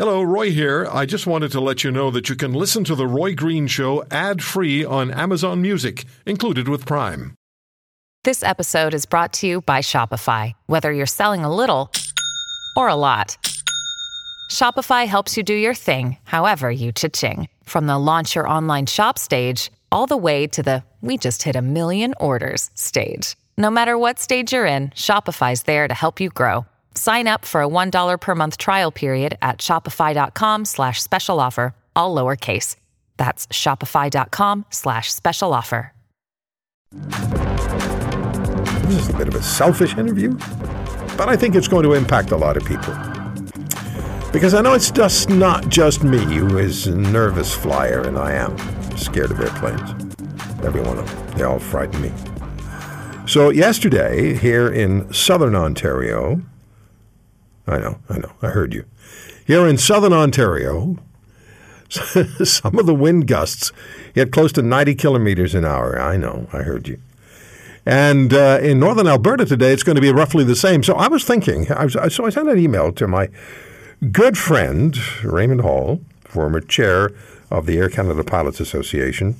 Hello, Roy here. I just wanted to let you know that you can listen to The Roy Green Show ad-free on Amazon Music, included with Prime. This episode is brought to you by Shopify. Whether you're selling a little or a lot, Shopify helps you do your thing, however you cha-ching. From the launch your online shop stage, all the way to the we just hit 1 million orders stage. No matter what stage you're in, Shopify's there to help you grow. Sign up for a $1 per month trial period at shopify.com/special offer, all lowercase. That's shopify.com/special offer. This is a bit of a selfish interview, but I think it's going to impact a lot of people. Because I know it's just not just me who is a nervous flyer, and I am scared of airplanes. Every one of them. They all frighten me. So yesterday, here in southern Ontario, I know, I heard you. Here in southern Ontario, some of the wind gusts hit close to 90 kilometers an hour. I know, I heard you. And in northern Alberta today, it's going to be roughly the same. So I was thinking, I sent an email to my good friend, Raymond Hall, former chair of the Air Canada Pilots Association,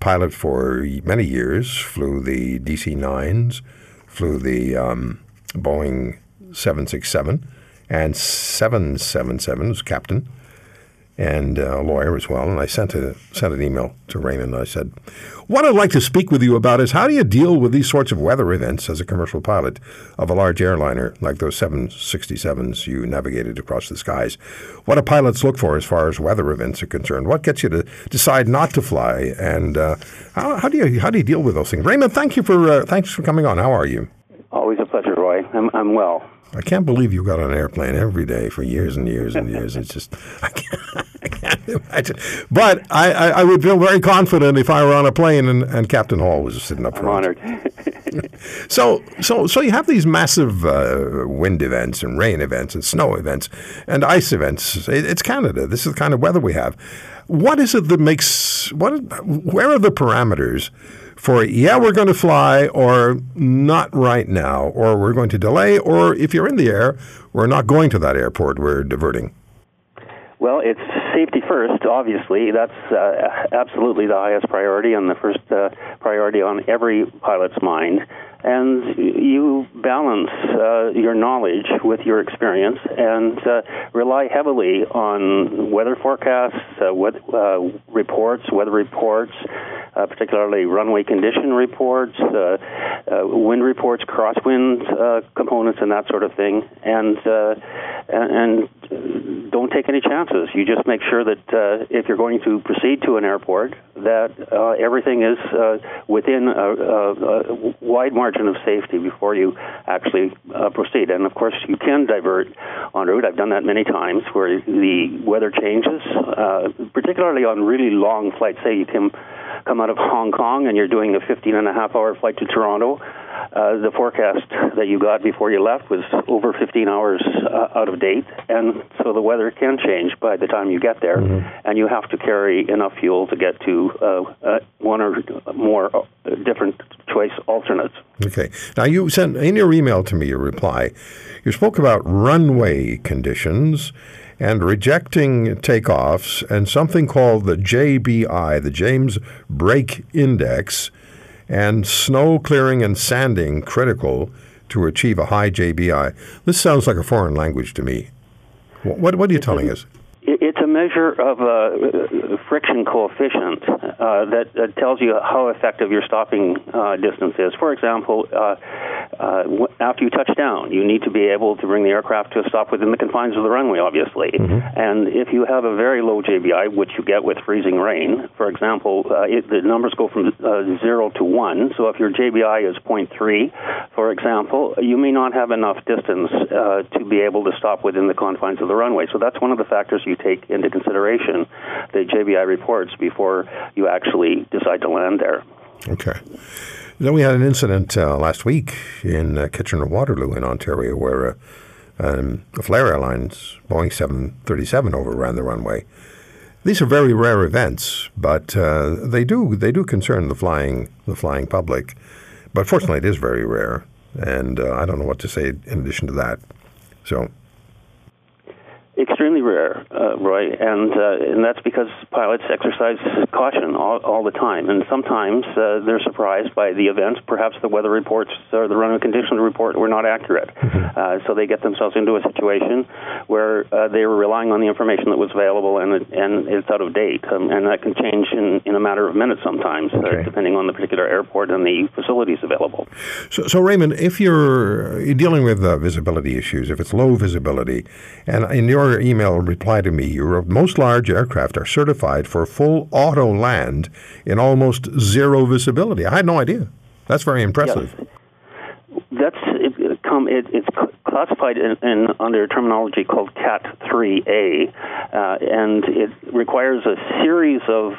pilot for many years, flew the DC-9s, flew the Boeing 767 and 777, was captain, and a lawyer as well. And I sent an email to Raymond. I said, what I'd like to speak with you about is how do you deal with these sorts of weather events as a commercial pilot of a large airliner like those 767s you navigated across the skies? What do pilots look for as far as weather events are concerned? What gets you to decide not to fly? And how do you deal with those things? Raymond, thanks for coming on. How are you? Always a pleasure, Roy. I'm well. I can't believe you got on an airplane every day for years and years and years. It's just, I can't imagine. But I would feel very confident if I were on a plane and Captain Hall was sitting up front. I'm honored. So you have these massive wind events and rain events and snow events and ice events. It's Canada. This is the kind of weather we have. What is it that makes, where are the parameters for, yeah, we're going to fly, or not right now, or we're going to delay, or if you're in the air, we're not going to that airport, we're diverting? Well, it's safety first, obviously. That's absolutely the highest priority and the first priority on every pilot's mind. And you balance your knowledge with your experience and rely heavily on weather forecasts, weather reports, particularly runway condition reports, wind reports, crosswind components, and that sort of thing. And don't take any chances. You just make sure that if you're going to proceed to an airport, that everything is within a wide margin of safety before you actually proceed. And of course, you can divert en route. I've done that many times where the weather changes, particularly on really long flights. Say you can come out of Hong Kong and you're doing a 15-and-a-half-hour flight to Toronto. The forecast that you got before you left was over 15 hours out of date, and so the weather can change by the time you get there, mm-hmm. and you have to carry enough fuel to get to one or more different choice alternates. Okay. Now, you sent in your email to me your reply. You spoke about runway conditions and rejecting takeoffs and something called the JBI, the James Brake Index, and snow clearing and sanding critical to achieve a high JBI. This sounds like a foreign language to me. What are you telling us? It's a measure of a friction coefficient that tells you how effective your stopping distance is. For example, after you touch down, you need to be able to bring the aircraft to a stop within the confines of the runway, obviously. Mm-hmm. And if you have a very low JBI, which you get with freezing rain, for example, the numbers go from 0 to 1. So if your JBI is 0.3, for example, you may not have enough distance to be able to stop within the confines of the runway. So that's one of the factors you take into consideration, the JBI reports, before you actually decide to land there. Okay. Then we had an incident last week in Kitchener-Waterloo in Ontario where a Flair Airlines Boeing 737 overran the runway. These are very rare events, but they do concern the flying public. But fortunately, it is very rare, and I don't know what to say in addition to that. So. Extremely rare, Roy, and that's because pilots exercise caution all the time, and sometimes they're surprised by the events. Perhaps the weather reports or the runway condition report were not accurate, so they get themselves into a situation where they were relying on the information that was available, and it's out of date, and that can change in a matter of minutes sometimes, depending on the particular airport and the facilities available. So Raymond, if you're dealing with visibility issues, if it's low visibility, and in your email reply to me, you wrote, most large aircraft are certified for full auto land in almost zero visibility. I had no idea. That's very impressive. Yes. It's classified under terminology called CAT 3A, and it requires a series of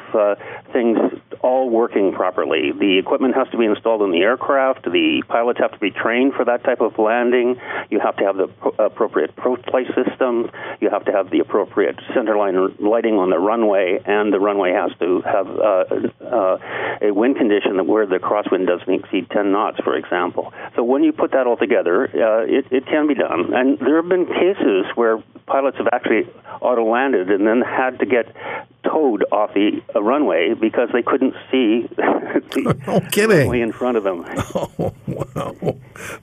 things all working properly. The equipment has to be installed in the aircraft. The pilots have to be trained for that type of landing. You have to have the appropriate approach system. You have to have the appropriate centerline lighting on the runway, and the runway has to have a wind condition where the crosswind doesn't exceed 10 knots, for example. So when you put that all together, it can be done. And there have been cases where pilots have actually auto-landed and then had to get towed off the runway because they couldn't see the runway in front of them. Oh, wow.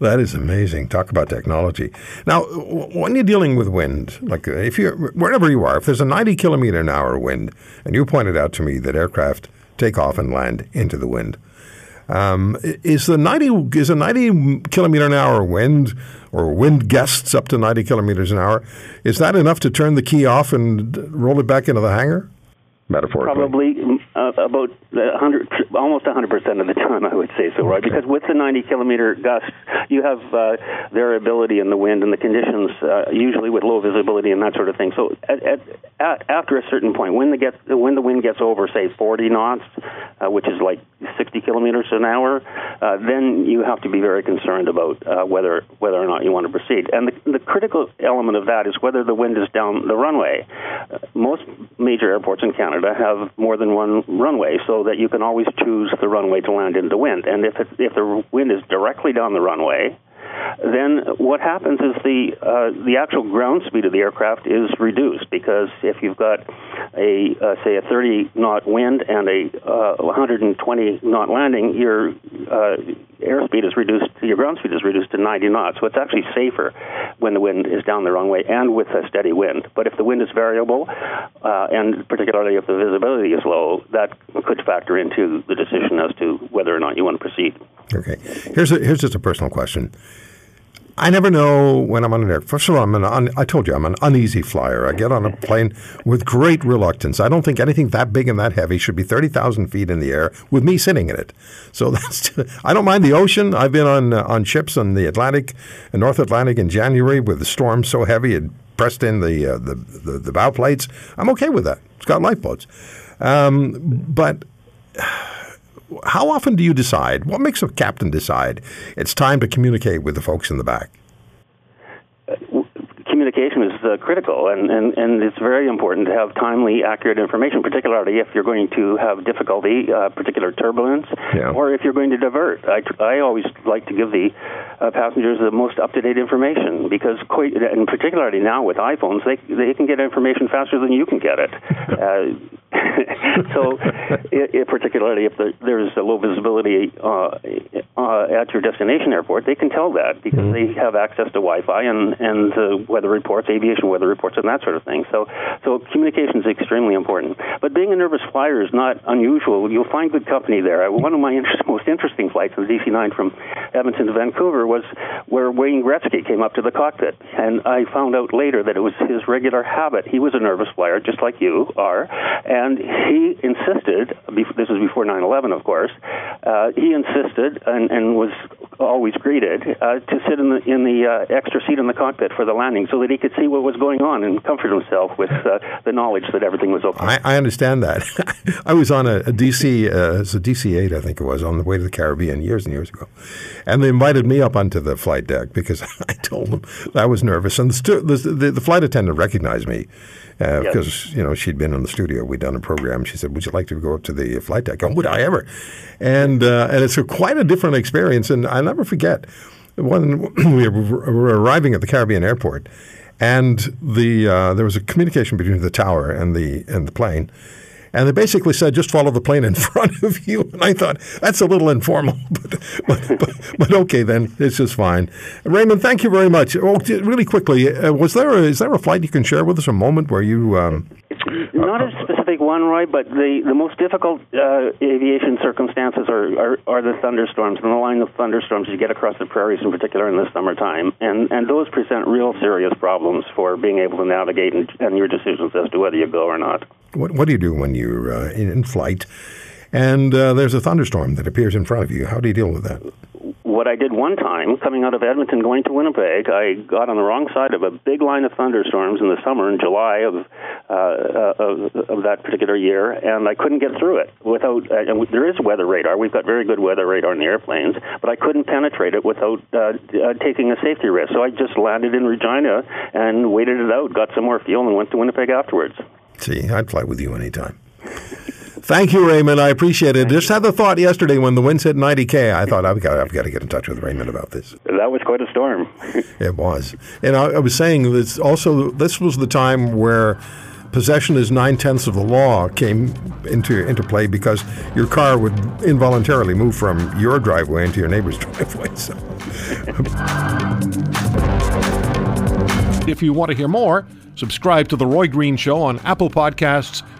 That is amazing. Talk about technology. Now, when you're dealing with wind, like wherever you are, if there's a 90-kilometer-an-hour wind, and you pointed out to me that aircraft take off and land into the wind, is a 90-kilometer-an-hour wind, or wind gusts up to 90 kilometers an hour, is that enough to turn the key off and roll it back into the hangar? Metaphorically. Probably about 100, almost 100% of the time, I would say so, right? Okay. Because with the 90-kilometer gusts, you have variability in the wind and the conditions, usually with low visibility and that sort of thing. So after a certain point, when the wind gets over, say, 40 knots, which is like 60 kilometers an hour, then you have to be very concerned about whether or not you want to proceed. And the critical element of that is whether the wind is down the runway. Most major airports in Canada have more than one runway, so that you can always choose the runway to land into wind. And if the wind is directly down the runway, then what happens is the actual ground speed of the aircraft is reduced, because if you've got a 30-knot wind and a 120-knot landing, your airspeed is reduced, your ground speed is reduced to 90 knots. So it's actually safer when the wind is down the runway and with a steady wind. But if the wind is variable, and particularly if the visibility is low, that could factor into the decision as to whether or not you want to proceed. Okay. Here's just a personal question. I never know when I'm on an airplane. First of all, I told you I'm an uneasy flyer. I get on a plane with great reluctance. I don't think anything that big and that heavy should be 30,000 feet in the air with me sitting in it. So I don't mind the ocean. I've been on ships on the Atlantic and North Atlantic in January with the storm so heavy it pressed in the bow plates. I'm okay with that. It's got lifeboats. But how often do you decide? What makes a captain decide it's time to communicate with the folks in the back? Communication is critical, and it's very important to have timely, accurate information, particularly if you're going to have difficulty, particular turbulence, or if you're going to divert. I always like to give the passengers the most up-to-date information, because and particularly now with iPhones, they can get information faster than you can get it. So, particularly if there's a low visibility at your destination airport, they can tell that, because they have access to Wi-Fi and weather reports, aviation weather reports, and that sort of thing. So communication is extremely important. But being a nervous flyer is not unusual. You'll find good company there. One of my most interesting flights on DC-9 from Edmonton to Vancouver was where Wayne Gretzky came up to the cockpit, and I found out later that it was his regular habit. He was a nervous flyer, just like you are, and he insisted, this was before 9/11, of course, he insisted and was always greeted to sit in the extra seat in the cockpit for the landing, so that he could see what was going on and comfort himself with the knowledge that everything was okay. I understand that. I was on a DC, it's a DC-8, I think it was, on the way to the Caribbean years and years ago, and they invited me up onto the flight deck because I told them I was nervous, and the flight attendant recognized me because she'd been in the studio. We'd done a program. She said, "Would you like to go up to the flight deck?" Oh, would I ever? And it's quite a different experience, and I never forget. When we were arriving at the Caribbean airport, And the there was a communication between the tower and the plane. And they basically said, just follow the plane in front of you. And I thought, that's a little informal, but okay then, this is fine. Raymond, thank you very much. Oh, really quickly, is there a flight you can share with us, a moment where you... Not a specific one, Roy, but the most difficult aviation circumstances are the thunderstorms, and the line of thunderstorms you get across the prairies in particular in the summertime. And those present real serious problems for being able to navigate and your decisions as to whether you go or not. What do you do when you're in flight and there's a thunderstorm that appears in front of you? How do you deal with that? What I did one time, coming out of Edmonton going to Winnipeg, I got on the wrong side of a big line of thunderstorms in the summer in July of that particular year, and I couldn't get through it without. There is weather radar. We've got very good weather radar in the airplanes, but I couldn't penetrate it without taking a safety risk. So I just landed in Regina and waited it out, got some more fuel, and went to Winnipeg afterwards. See, I'd fly with you anytime. Thank you, Raymond. I appreciate it. Just had the thought yesterday when the winds hit 90K. I thought, I've got to get in touch with Raymond about this. That was quite a storm. It was. And I was saying this also, this was the time where possession is 9/10 of the law came into play, because your car would involuntarily move from your driveway into your neighbor's driveway. So. If you want to hear more, subscribe to The Roy Green Show on Apple Podcasts,